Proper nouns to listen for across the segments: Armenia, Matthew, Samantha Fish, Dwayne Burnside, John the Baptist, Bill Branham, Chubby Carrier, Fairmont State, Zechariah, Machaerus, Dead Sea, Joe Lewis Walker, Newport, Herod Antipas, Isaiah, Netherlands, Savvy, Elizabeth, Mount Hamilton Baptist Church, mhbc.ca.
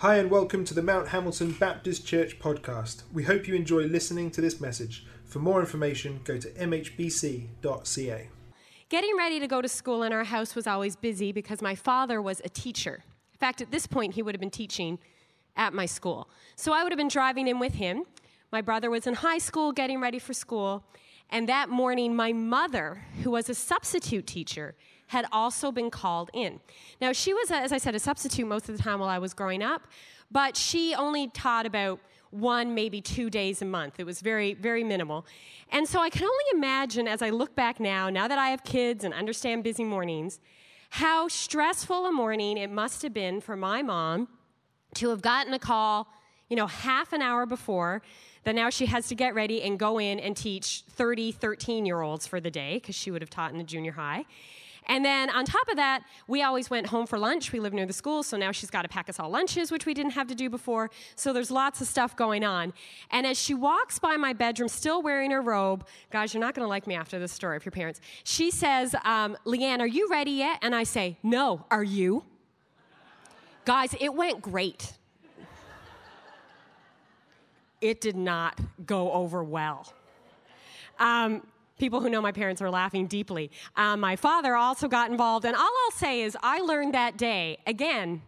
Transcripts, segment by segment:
Hi and welcome to the Mount Hamilton Baptist Church podcast. We hope you enjoy listening to this message. For more information, go to mhbc.ca. Getting ready to go to school in our house was always busy because my father was a teacher. In fact, at this point, he would have been teaching at my school. So I would have been driving in with him. My brother was in high school getting ready for school. And that morning, my mother, who was a substitute teacher, had also been called in. Now, she was, as I said, a substitute most of the time while I was growing up, but she only taught about one, maybe 2 days a month. It was very, very minimal. And so I can only imagine, as I look back now that I have kids and understand busy mornings, how stressful a morning it must have been for my mom to have gotten a call, half an hour before, that now she has to get ready and go in and teach 30 13-year-olds for the day, because she would have taught in the junior high. And then on top of that, we always went home for lunch. We lived near the school, so now she's got to pack us all lunches, which we didn't have to do before. So there's lots of stuff going on. And as she walks by my bedroom, still wearing her robe, guys, you're not going to like me after this story if you're parents, she says, Leanne, are you ready yet? And I say, no, are you? Guys, it went great. It did not go over well. People who know my parents are laughing deeply. My father also got involved, and all I'll say is I learned that day, again,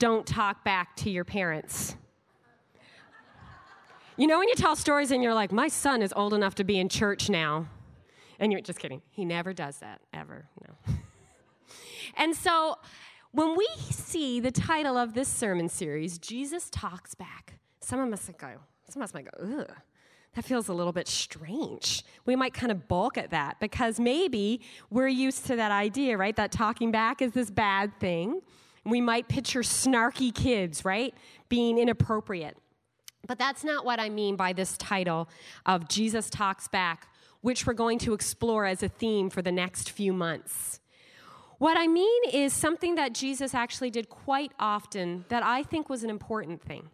don't talk back to your parents. When you tell stories and you're like, my son is old enough to be in church now. And you're just kidding. He never does that, ever, no. And so when we see the title of this sermon series, Jesus Talks Back, some of us might go, ugh. That feels a little bit strange. We might kind of balk at that because maybe we're used to that idea, right? That talking back is this bad thing. We might picture snarky kids, right? Being inappropriate. But that's not what I mean by this title of Jesus Talks Back, which we're going to explore as a theme for the next few months. What I mean is something that Jesus actually did quite often that I think was an important thing.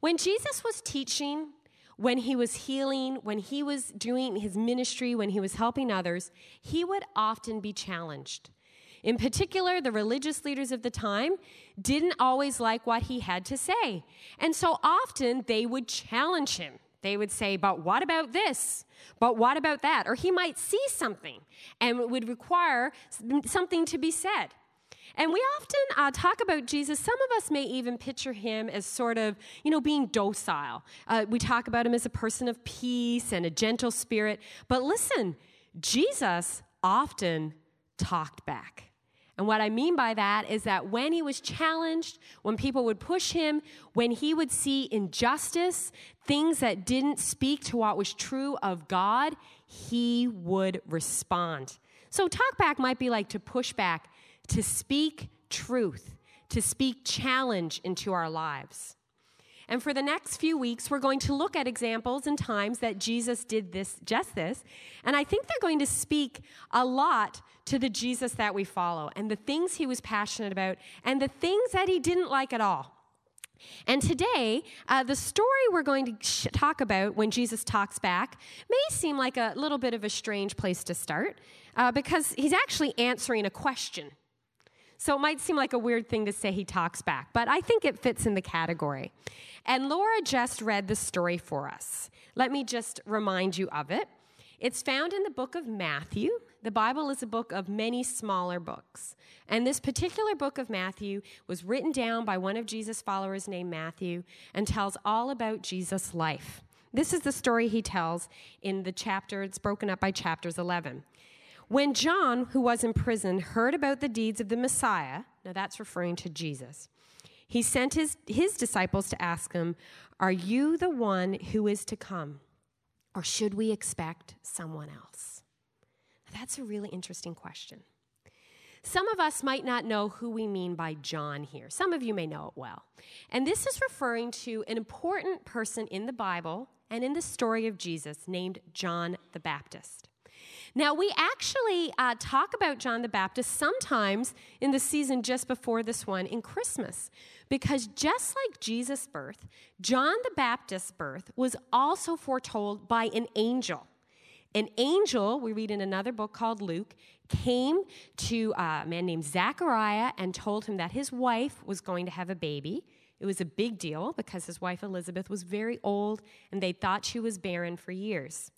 When Jesus was teaching, when he was healing, when he was doing his ministry, when he was helping others, he would often be challenged. In particular, the religious leaders of the time didn't always like what he had to say. And so often they would challenge him. They would say, but what about this? But what about that? Or he might see something and it would require something to be said. And we often talk about Jesus. Some of us may even picture him as sort of, being docile. We talk about him as a person of peace and a gentle spirit. But listen, Jesus often talked back. And what I mean by that is that when he was challenged, when people would push him, when he would see injustice, things that didn't speak to what was true of God, he would respond. So talk back might be like to push back, to speak truth, to speak challenge into our lives. And for the next few weeks, we're going to look at examples and times that Jesus did just this, and I think they're going to speak a lot to the Jesus that we follow and the things he was passionate about and the things that he didn't like at all. And today, the story we're going to talk about when Jesus talks back may seem like a little bit of a strange place to start because he's actually answering a question. So it might seem like a weird thing to say he talks back, but I think it fits in the category. And Laura just read the story for us. Let me just remind you of it. It's found in the book of Matthew. The Bible is a book of many smaller books. And this particular book of Matthew was written down by one of Jesus' followers named Matthew and tells all about Jesus' life. This is the story he tells in the chapter. It's broken up by chapters 11. When John, who was in prison, heard about the deeds of the Messiah, now that's referring to Jesus, he sent his disciples to ask him, are you the one who is to come, or should we expect someone else? Now, that's a really interesting question. Some of us might not know who we mean by John here. Some of you may know it well. And this is referring to an important person in the Bible and in the story of Jesus named John the Baptist. Now, we actually talk about John the Baptist sometimes in the season just before this one in Christmas, because just like Jesus' birth, John the Baptist's birth was also foretold by an angel. An angel, we read in another book called Luke, came to a man named Zechariah and told him that his wife was going to have a baby. It was a big deal because his wife Elizabeth was very old and they thought she was barren for years.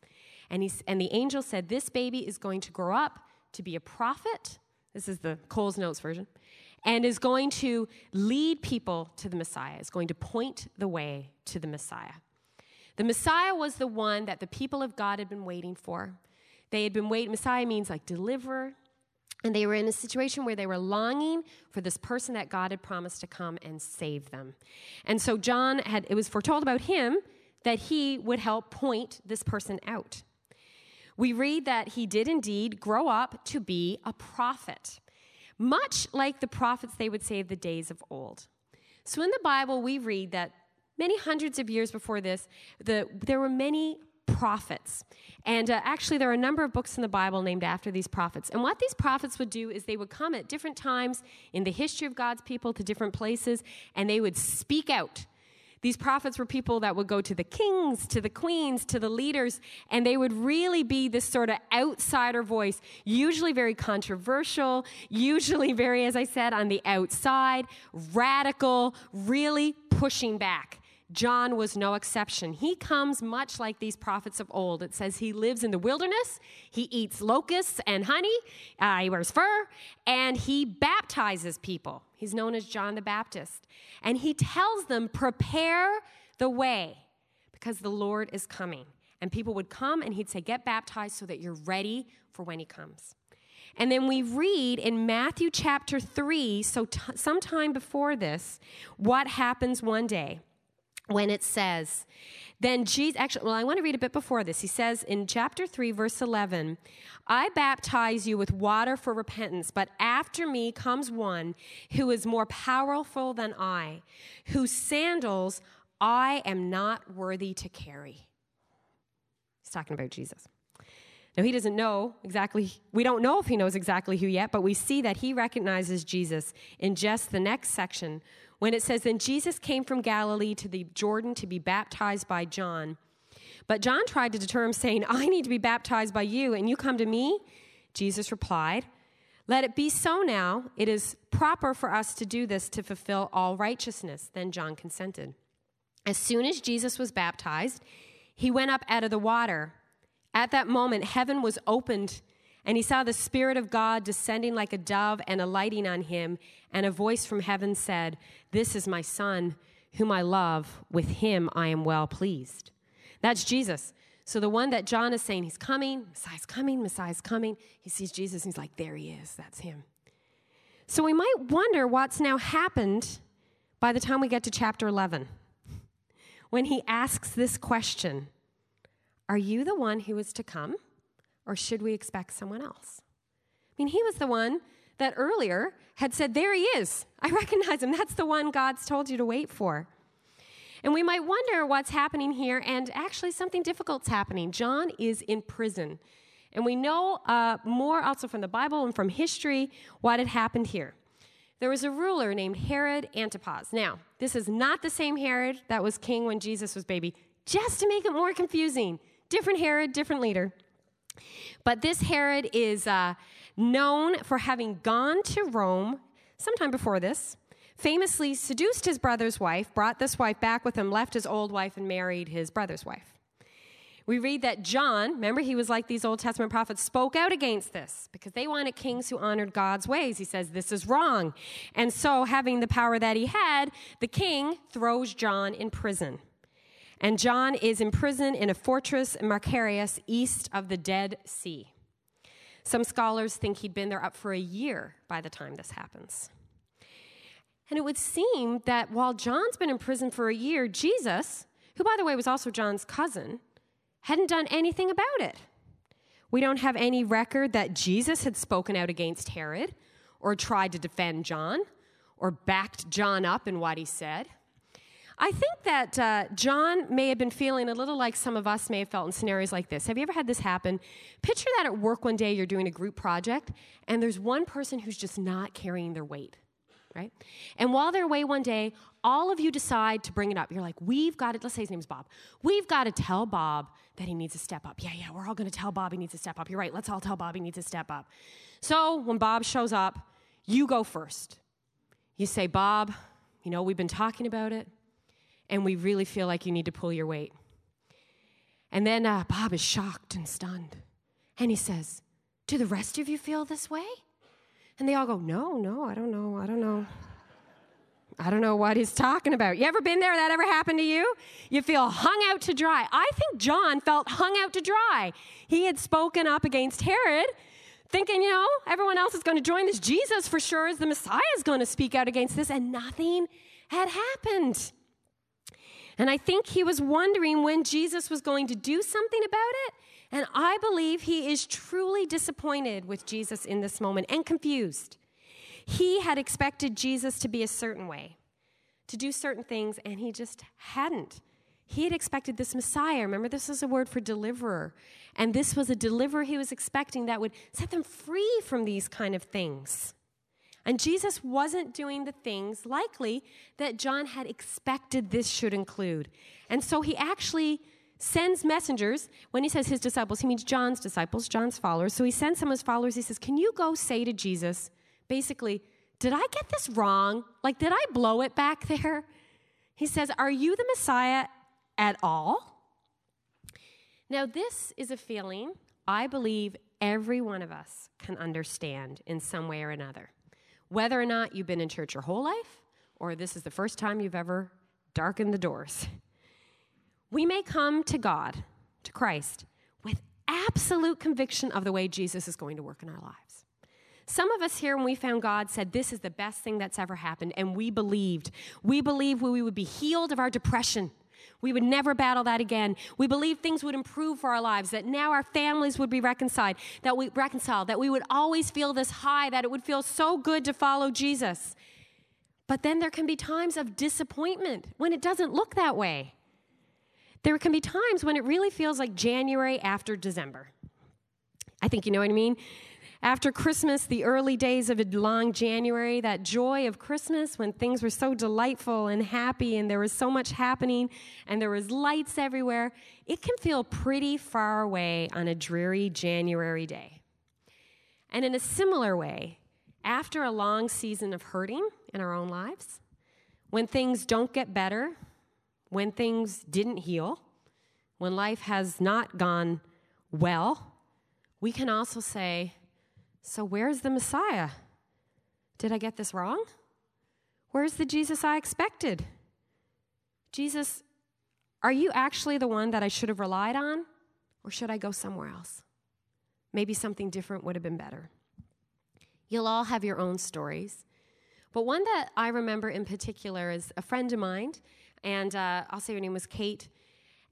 And the angel said, this baby is going to grow up to be a prophet. This is the Cole's Notes version. And is going to lead people to the Messiah. Is going to point the way to the Messiah. The Messiah was the one that the people of God had been waiting for. They had been waiting. Messiah means like deliverer. And they were in a situation where they were longing for this person that God had promised to come and save them. And so it was foretold about him that he would help point this person out. We read that he did indeed grow up to be a prophet, much like the prophets they would say of the days of old. So in the Bible, we read that many hundreds of years before this, there were many prophets. And actually, there are a number of books in the Bible named after these prophets. And what these prophets would do is they would come at different times in the history of God's people to different places, and they would speak out. These prophets were people that would go to the kings, to the queens, to the leaders, and they would really be this sort of outsider voice, usually very controversial, usually very, as I said, on the outside, radical, really pushing back. John was no exception. He comes much like these prophets of old. It says he lives in the wilderness, he eats locusts and honey, he wears fur, and he baptizes people. He's known as John the Baptist. And he tells them, prepare the way, because the Lord is coming. And people would come, and he'd say, get baptized so that you're ready for when he comes. And then we read in Matthew chapter 3, so sometime before this, what happens one day. When it says, then Jesus, actually, well, I want to read a bit before this. He says in chapter 3, verse 11, I baptize you with water for repentance, but after me comes one who is more powerful than I, whose sandals I am not worthy to carry. He's talking about Jesus. Now, he doesn't know exactly, we don't know if he knows exactly who yet, but we see that he recognizes Jesus in just the next section when it says, then Jesus came from Galilee to the Jordan to be baptized by John. But John tried to deter him, saying, I need to be baptized by you, and you come to me? Jesus replied, let it be so now. It is proper for us to do this to fulfill all righteousness. Then John consented. As soon as Jesus was baptized, he went up out of the water. At that moment, heaven was opened, and he saw the Spirit of God descending like a dove and alighting on him, and a voice from heaven said, this is my Son, whom I love. With him I am well pleased. That's Jesus. So the one that John is saying, he's coming, Messiah's coming, Messiah's coming. He sees Jesus, and he's like, there he is, that's him. So we might wonder what's now happened by the time we get to chapter 11, when he asks this question. Are you the one who is to come, or should we expect someone else? I mean, he was the one that earlier had said, there he is. I recognize him. That's the one God's told you to wait for. And we might wonder what's happening here, and actually something difficult's happening. John is in prison, and we know more also from the Bible and from history what had happened here. There was a ruler named Herod Antipas. Now, this is not the same Herod that was king when Jesus was baby, just to make it more confusing. Different Herod, different leader. But this Herod is known for having gone to Rome sometime before this, famously seduced his brother's wife, brought this wife back with him, left his old wife, and married his brother's wife. We read that John, remember he was like these Old Testament prophets, spoke out against this because they wanted kings who honored God's ways. He says, this is wrong. And so having the power that he had, the king throws John in prison. And John is imprisoned in a fortress in Machaerus, east of the Dead Sea. Some scholars think he'd been there up for a year by the time this happens. And it would seem that while John's been in prison for a year, Jesus, who, by the way, was also John's cousin, hadn't done anything about it. We don't have any record that Jesus had spoken out against Herod or tried to defend John or backed John up in what he said. I think that John may have been feeling a little like some of us may have felt in scenarios like this. Have you ever had this happen? Picture that at work one day you're doing a group project, and there's one person who's just not carrying their weight, right? And while they're away one day, all of you decide to bring it up. You're like, we've got it. Let's say his name's Bob. We've got to tell Bob that he needs to step up. Yeah, we're all going to tell Bob he needs to step up. You're right. Let's all tell Bob he needs to step up. So when Bob shows up, you go first. You say, Bob, you know, we've been talking about it, and we really feel like you need to pull your weight. And then Bob is shocked and stunned. And he says, do the rest of you feel this way? And they all go, no, I don't know. I don't know what he's talking about. You ever been there? That ever happened to you? You feel hung out to dry. I think John felt hung out to dry. He had spoken up against Herod, thinking, everyone else is going to join this. Jesus for sure is the Messiah is going to speak out against this, and nothing had happened. And I think he was wondering when Jesus was going to do something about it, and I believe he is truly disappointed with Jesus in this moment and confused. He had expected Jesus to be a certain way, to do certain things, and he just hadn't. He had expected this Messiah. Remember, this is a word for deliverer. And this was a deliverer he was expecting that would set them free from these kind of things. And Jesus wasn't doing the things, likely, that John had expected this should include. And so he actually sends messengers. When he says his disciples, he means John's disciples, John's followers. So he sends some of his followers. He says, can you go say to Jesus, basically, did I get this wrong? Like, did I blow it back there? He says, are you the Messiah at all? Now, this is a feeling I believe every one of us can understand in some way or another. Whether or not you've been in church your whole life, or this is the first time you've ever darkened the doors. We may come to God, to Christ, with absolute conviction of the way Jesus is going to work in our lives. Some of us here, when we found God, said, this is the best thing that's ever happened, and we believed. We believed we would be healed of our depression. We would never battle that again. We believed things would improve for our lives, that now our families would be reconciled, that we would always feel this high, that it would feel so good to follow Jesus. But then there can be times of disappointment when it doesn't look that way. There can be times when it really feels like January after December. I think you know what I mean. After Christmas, the early days of a long January, that joy of Christmas when things were so delightful and happy and there was so much happening and there was lights everywhere, it can feel pretty far away on a dreary January day. And in a similar way, after a long season of hurting in our own lives, when things don't get better, when things didn't heal, when life has not gone well, we can also say, so where's the Messiah? Did I get this wrong? Where's the Jesus I expected? Jesus, are you actually the one that I should have relied on, or should I go somewhere else? Maybe something different would have been better. You'll all have your own stories, but one that I remember in particular is a friend of mine, and I'll say her name was Kate,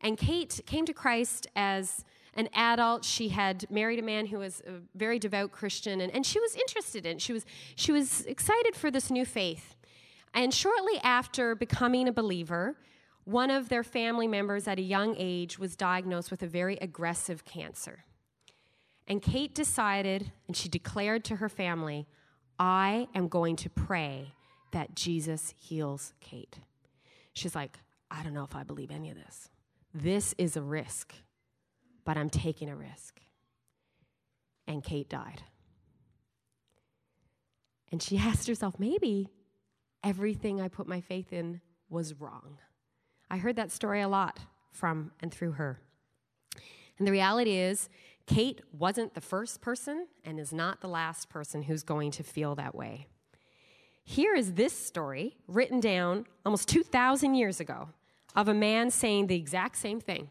and Kate came to Christ as an adult. She had married a man who was a very devout Christian, and she was interested in it. She was excited for this new faith. And shortly after becoming a believer, one of their family members at a young age was diagnosed with a very aggressive cancer. And Kate decided, and she declared to her family, I am going to pray that Jesus heals Kate. She's like, I don't know if I believe any of this. This is a risk. But I'm taking a risk. And Kate died. And she asked herself, maybe everything I put my faith in was wrong. I heard that story a lot from and through her. And the reality is, Kate wasn't the first person and is not the last person who's going to feel that way. Here is this story written down almost 2,000 years ago of a man saying the exact same thing.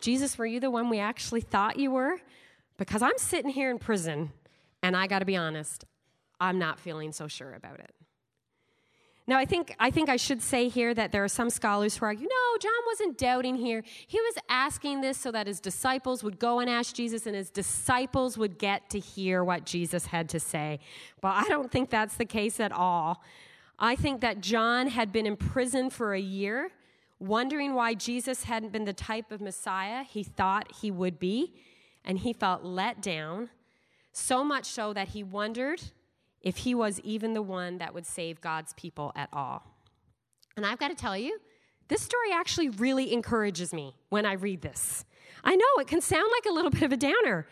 Jesus, were you the one we actually thought you were? Because I'm sitting here in prison, and I got to be honest, I'm not feeling so sure about it. Now, I think I should say here that there are some scholars who argue, no, John wasn't doubting here. He was asking this so that his disciples would go and ask Jesus, and his disciples would get to hear what Jesus had to say. But I don't think that's the case at all. I think that John had been in prison for a year, wondering why Jesus hadn't been the type of Messiah he thought he would be, and he felt let down, so much so that he wondered if he was even the one that would save God's people at all. And I've got to tell you, this story actually really encourages me when I read this. I know it can sound like a little bit of a downer,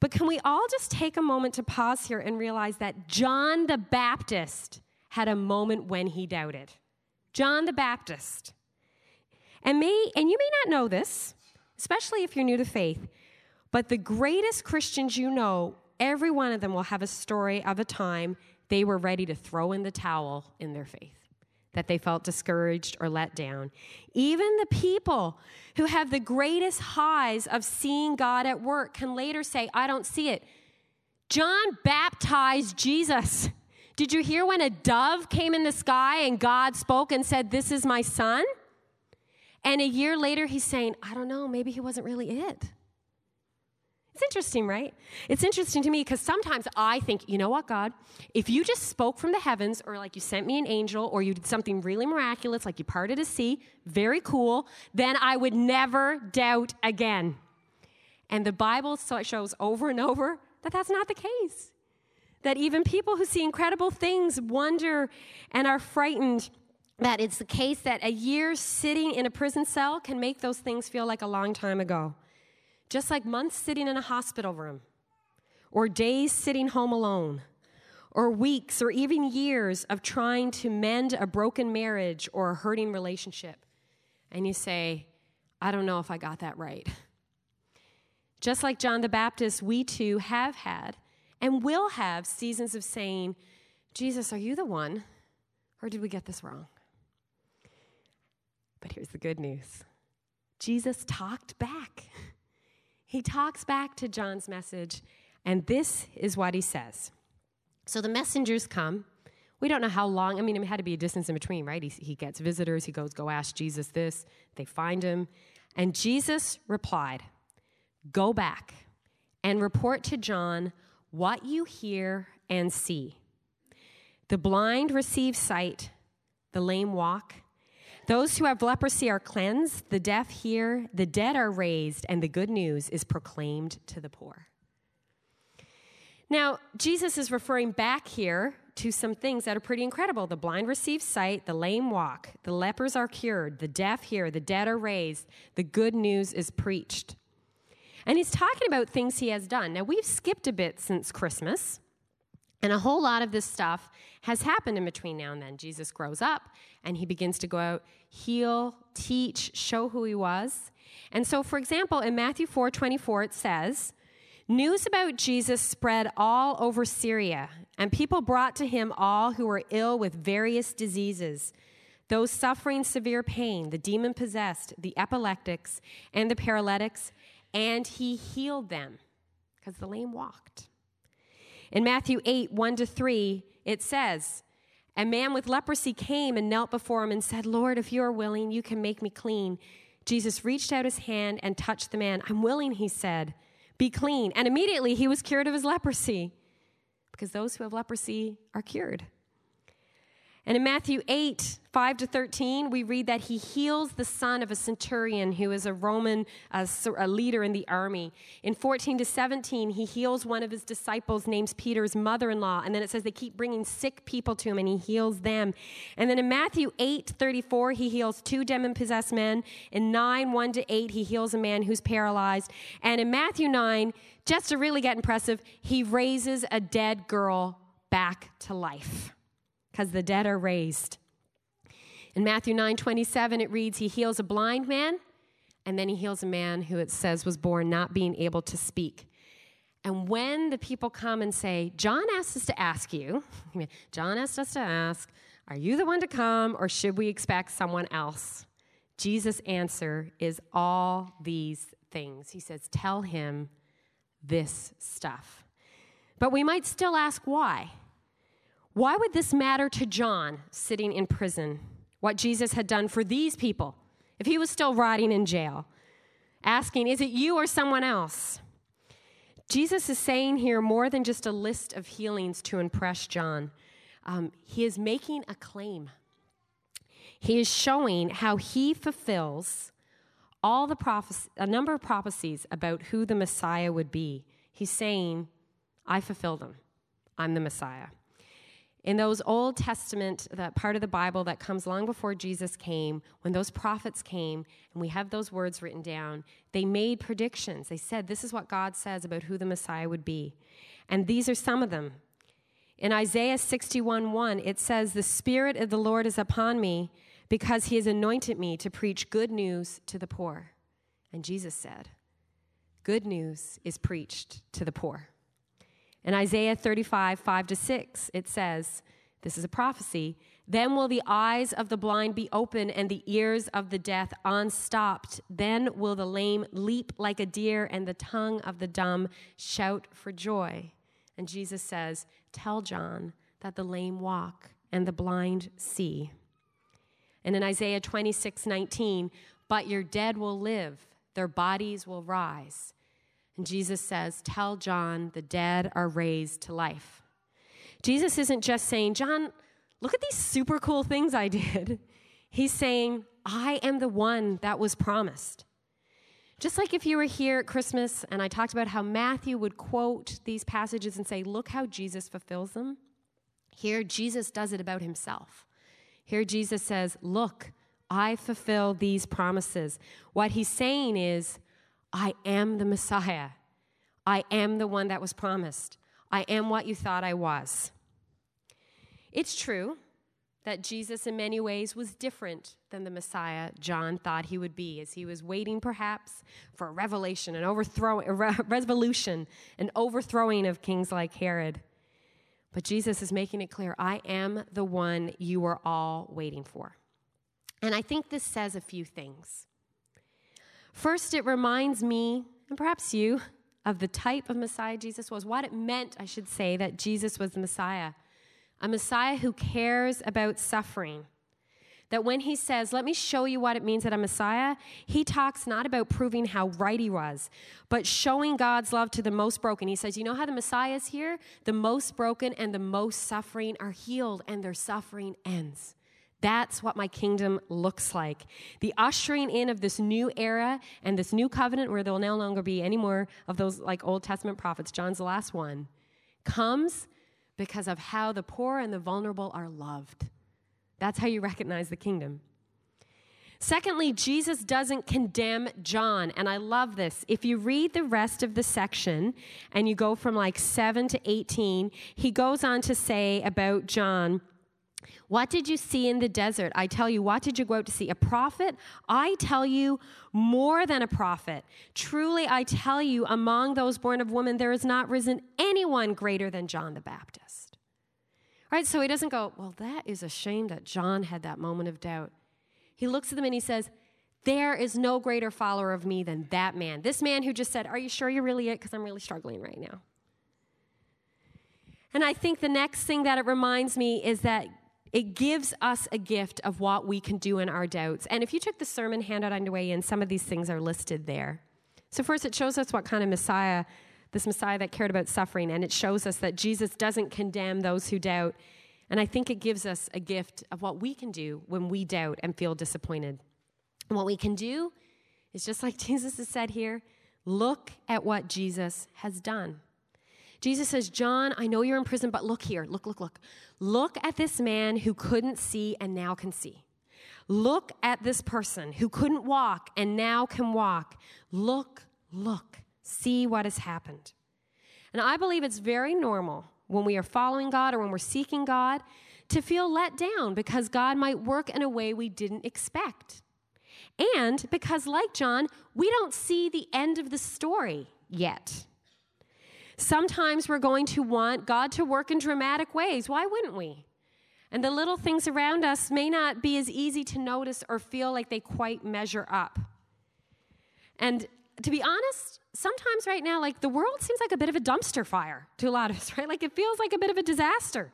but can we all just take a moment to pause here and realize that John the Baptist had a moment when he doubted. John the Baptist. And you may not know this, especially if you're new to faith, but the greatest Christians you know, every one of them will have a story of a time they were ready to throw in the towel in their faith, that they felt discouraged or let down. Even the people who have the greatest highs of seeing God at work can later say, I don't see it. John baptized Jesus. Did you hear when a dove came in the sky and God spoke and said, this is my son? And a year later, he's saying, I don't know, maybe he wasn't really it. It's interesting, right? It's interesting to me because sometimes I think, you know what, God, if you just spoke from the heavens or like you sent me an angel or you did something really miraculous, like you parted a sea, very cool, then I would never doubt again. And the Bible shows over and over that that's not the case, that even people who see incredible things wonder and are frightened, that it's the case that a year sitting in a prison cell can make those things feel like a long time ago. Just like months sitting in a hospital room, or days sitting home alone, or weeks or even years of trying to mend a broken marriage or a hurting relationship. And you say, I don't know if I got that right. Just like John the Baptist, we too have had and will have seasons of saying, Jesus, are you the one? Or did we get this wrong? But here's the good news. Jesus talked back. He talks back to John's message, and this is what he says. So the messengers come. We don't know how long. I mean, it had to be a distance in between, right? He gets visitors. He goes, go ask Jesus this. They find him. And Jesus replied, go back and report to John what you hear and see. The blind receive sight, the lame walk. Those who have leprosy are cleansed, the deaf hear, the dead are raised, and the good news is proclaimed to the poor. Now, Jesus is referring back here to some things that are pretty incredible. The blind receive sight, the lame walk, the lepers are cured, the deaf hear, the dead are raised, the good news is preached. And he's talking about things he has done. Now, we've skipped a bit since Christmas, and a whole lot of this stuff has happened in between now and then. Jesus grows up, and he begins to go out, heal, teach, show who he was. And so, for example, in Matthew 4:24, it says, news about Jesus spread all over Syria, and people brought to him all who were ill with various diseases, those suffering severe pain, the demon-possessed, the epileptics, and the paralytics, and he healed them, because the lame walked. In Matthew 8:1-3, it says, a man with leprosy came and knelt before him and said, Lord, if you are willing, you can make me clean. Jesus reached out his hand and touched the man. I'm willing, he said, be clean. And immediately he was cured of his leprosy, because those who have leprosy are cured. And in Matthew 8:5-13, we read that he heals the son of a centurion who is a Roman a leader in the army. In 14-17, he heals one of his disciples named Peter's mother-in-law. And then it says they keep bringing sick people to him, and he heals them. And then in Matthew 8:34, he heals 2 demon-possessed men. In 9:1-8, he heals a man who's paralyzed. And in Matthew 9, just to really get impressive, he raises a dead girl back to life, because the dead are raised. In Matthew 9:27, it reads, he heals a blind man, and then he heals a man who it says was born not being able to speak. And when the people come and say, John asked us to ask you, John asked us to ask, are you the one to come, or should we expect someone else? Jesus' answer is all these things. He says, tell him this stuff. But we might still ask why. Why would this matter to John sitting in prison, what Jesus had done for these people, if he was still rotting in jail, asking, is it you or someone else? Jesus is saying here more than just a list of healings to impress John. He is making a claim. He is showing how he fulfills all the a number of prophecies about who the Messiah would be. He's saying, I fulfilled them. I'm the Messiah. In those Old Testament, that part of the Bible that comes long before Jesus came, when those prophets came, and we have those words written down, they made predictions. They said, this is what God says about who the Messiah would be. And these are some of them. In Isaiah 61:1, it says, the Spirit of the Lord is upon me because he has anointed me to preach good news to the poor. And Jesus said, good news is preached to the poor. In Isaiah 35:5-6, it says, this is a prophecy, then will the eyes of the blind be open and the ears of the deaf unstopped. Then will the lame leap like a deer and the tongue of the dumb shout for joy. And Jesus says, tell John that the lame walk and the blind see. And in Isaiah 26:19, but your dead will live, their bodies will rise. And Jesus says, tell John the dead are raised to life. Jesus isn't just saying, John, look at these super cool things I did. He's saying, I am the one that was promised. Just like if you were here at Christmas and I talked about how Matthew would quote these passages and say, look how Jesus fulfills them. Here, Jesus does it about himself. Here, Jesus says, look, I fulfill these promises. What he's saying is, I am the Messiah. I am the one that was promised. I am what you thought I was. It's true that Jesus in many ways was different than the Messiah John thought he would be, as he was waiting perhaps for a revelation, an overthrowing of kings like Herod. But Jesus is making it clear, I am the one you were all waiting for. And I think this says a few things. First, it reminds me, and perhaps you, of the type of Messiah Jesus was, what it meant, I should say, that Jesus was the Messiah, a Messiah who cares about suffering, that when he says, let me show you what it means that I'm Messiah, he talks not about proving how right he was, but showing God's love to the most broken. He says, you know how the Messiah is here? The most broken and the most suffering are healed, and their suffering ends. That's what my kingdom looks like. The ushering in of this new era and this new covenant where there will no longer be any more of those like Old Testament prophets, John's the last one, comes because of how the poor and the vulnerable are loved. That's how you recognize the kingdom. Secondly, Jesus doesn't condemn John, and I love this. If you read the rest of the section and you go from like 7 to 18, he goes on to say about John, what did you see in the desert? I tell you, what did you go out to see? A prophet? I tell you, more than a prophet. Truly, I tell you, among those born of woman, there is not risen anyone greater than John the Baptist. Right? So he doesn't go, well, that is a shame that John had that moment of doubt. He looks at them and he says, there is no greater follower of me than that man. This man who just said, are you sure you're really it? Because I'm really struggling right now. And I think the next thing that it reminds me is that it gives us a gift of what we can do in our doubts. And if you took the sermon handout on your way in, some of these things are listed there. So first, it shows us what kind of Messiah, this Messiah that cared about suffering, and it shows us that Jesus doesn't condemn those who doubt. And I think it gives us a gift of what we can do when we doubt and feel disappointed. And what we can do is just like Jesus has said here, look at what Jesus has done. Jesus says, John, I know you're in prison, but look here. Look. Look at this man who couldn't see and now can see. Look at this person who couldn't walk and now can walk. Look. See what has happened. And I believe it's very normal when we are following God or when we're seeking God to feel let down because God might work in a way we didn't expect. And because, like John, we don't see the end of the story yet. Sometimes we're going to want God to work in dramatic ways. Why wouldn't we? And the little things around us may not be as easy to notice or feel like they quite measure up. And to be honest, sometimes right now, like the world seems like a bit of a dumpster fire to a lot of us, right? Like it feels like a bit of a disaster.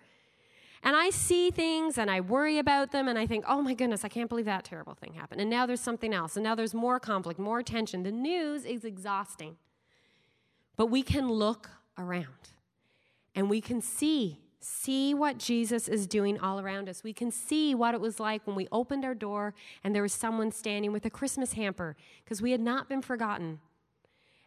And I see things and I worry about them and I think, oh my goodness, I can't believe that terrible thing happened. And now there's something else. And now there's more conflict, more tension. The news is exhausting. But we can look around and we can see what Jesus is doing all around us. We can see what it was like when we opened our door and there was someone standing with a Christmas hamper because we had not been forgotten.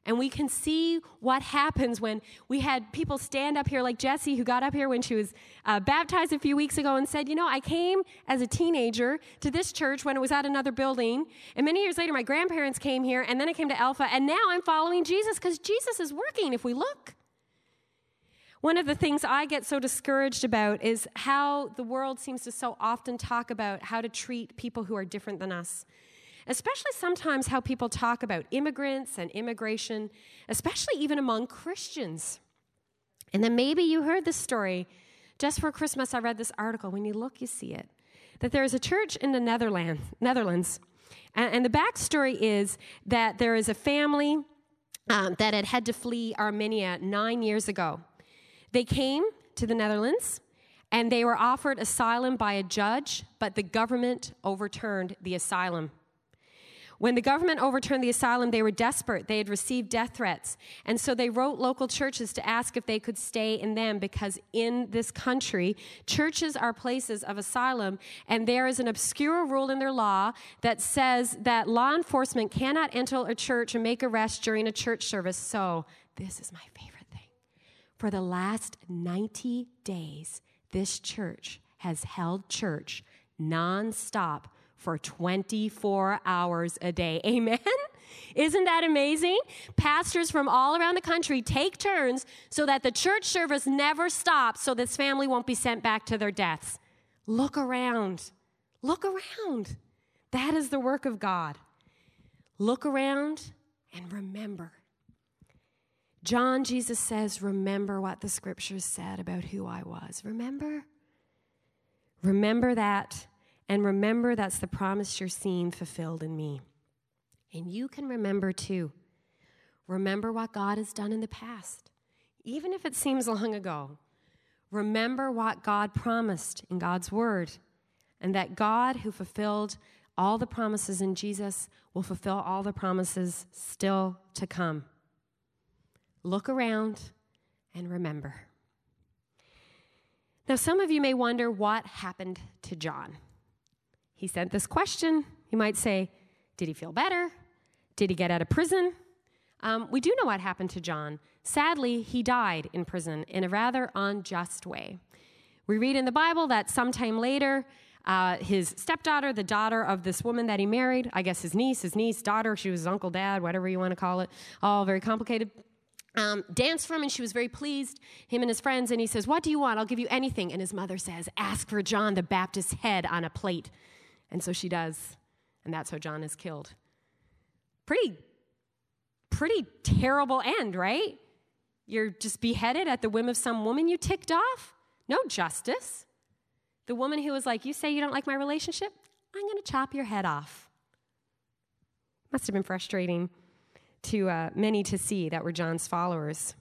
And we can see what happens when we had people stand up here like Jessie, who got up here when she was baptized a few weeks ago and said, you know, I came as a teenager to this church when it was at another building. And many years later, my grandparents came here, and then I came to Alpha. And now I'm following Jesus because Jesus is working if we look. One of the things I get so discouraged about is how the world seems to so often talk about how to treat people who are different than us. Especially sometimes how people talk about immigrants and immigration, especially even among Christians. And then maybe you heard this story. Just for Christmas, I read this article. When you look, you see it. That there is a church in the Netherlands. And the backstory is that there is a family that had to flee Armenia 9 years ago. They came to the Netherlands, and they were offered asylum by a judge, but the government overturned the asylum. When the government overturned the asylum, they were desperate. They had received death threats. And so they wrote local churches to ask if they could stay in them, because in this country, churches are places of asylum, and there is an obscure rule in their law that says that law enforcement cannot enter a church and make arrests during a church service. So this is my favorite thing. For the last 90 days, this church has held church nonstop for 24 hours a day. Amen? Isn't that amazing? Pastors from all around the country take turns so that the church service never stops, so this family won't be sent back to their deaths. Look around. Look around. That is the work of God. Look around and remember. John, Jesus says, remember what the scriptures said about who I was. Remember? Remember that. And remember, that's the promise you're seeing fulfilled in me. And you can remember too. Remember what God has done in the past, even if it seems long ago. Remember what God promised in God's word, and that God, who fulfilled all the promises in Jesus, will fulfill all the promises still to come. Look around and remember. Now, some of you may wonder what happened to John. He sent this question. You might say, did he feel better? Did he get out of prison? We do know what happened to John. Sadly, he died in prison in a rather unjust way. We read in the Bible that sometime later, his stepdaughter, the daughter of this woman that he married, I guess his niece, daughter, she was his uncle, dad, whatever you want to call it, all very complicated, danced for him, and she was very pleased, him and his friends, and he says, what do you want? I'll give you anything. And his mother says, ask for John the Baptist's head on a plate. And so she does, and that's how John is killed. Pretty terrible end, right? You're just beheaded at the whim of some woman you ticked off. No justice. The woman who was like, you say you don't like my relationship? I'm going to chop your head off. Must have been frustrating to many to see that were John's followers.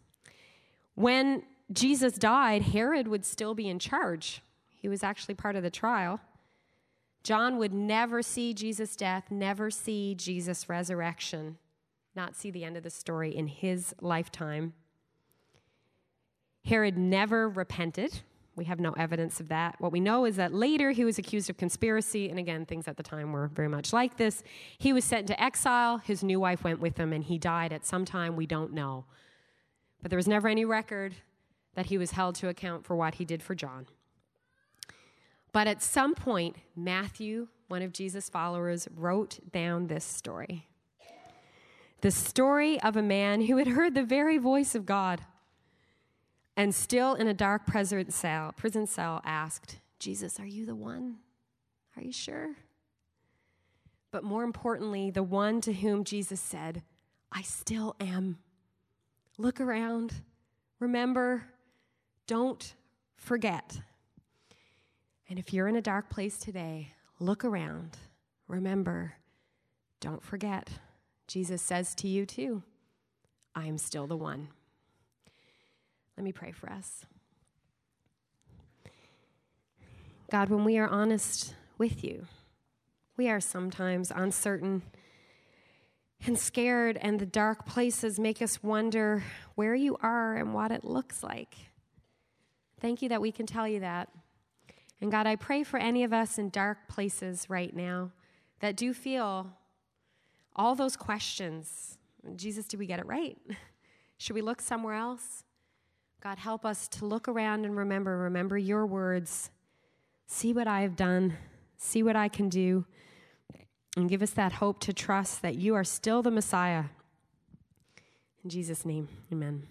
When Jesus died, Herod would still be in charge. He was actually part of the trial. John would never see Jesus' death, never see Jesus' resurrection, not see the end of the story in his lifetime. Herod never repented. We have no evidence of that. What we know is that later he was accused of conspiracy, and again, things at the time were very much like this. He was sent into exile. His new wife went with him, and he died at some time we don't know. But there was never any record that he was held to account for what he did for John. But at some point, Matthew, one of Jesus' followers, wrote down this story. The story of a man who had heard the very voice of God and still in a dark prison cell asked, Jesus, are you the one? Are you sure? But more importantly, the one to whom Jesus said, I still am. Look around. Remember. Don't forget. And if you're in a dark place today, look around. Remember, don't forget. Jesus says to you too, I am still the one. Let me pray for us. God, when we are honest with you, we are sometimes uncertain and scared, and the dark places make us wonder where you are and what it looks like. Thank you that we can tell you that. And God, I pray for any of us in dark places right now that do feel all those questions, Jesus, did we get it right? Should we look somewhere else? God, help us to look around and remember your words. See what I have done. See what I can do. And give us that hope to trust that you are still the Messiah. In Jesus' name, amen.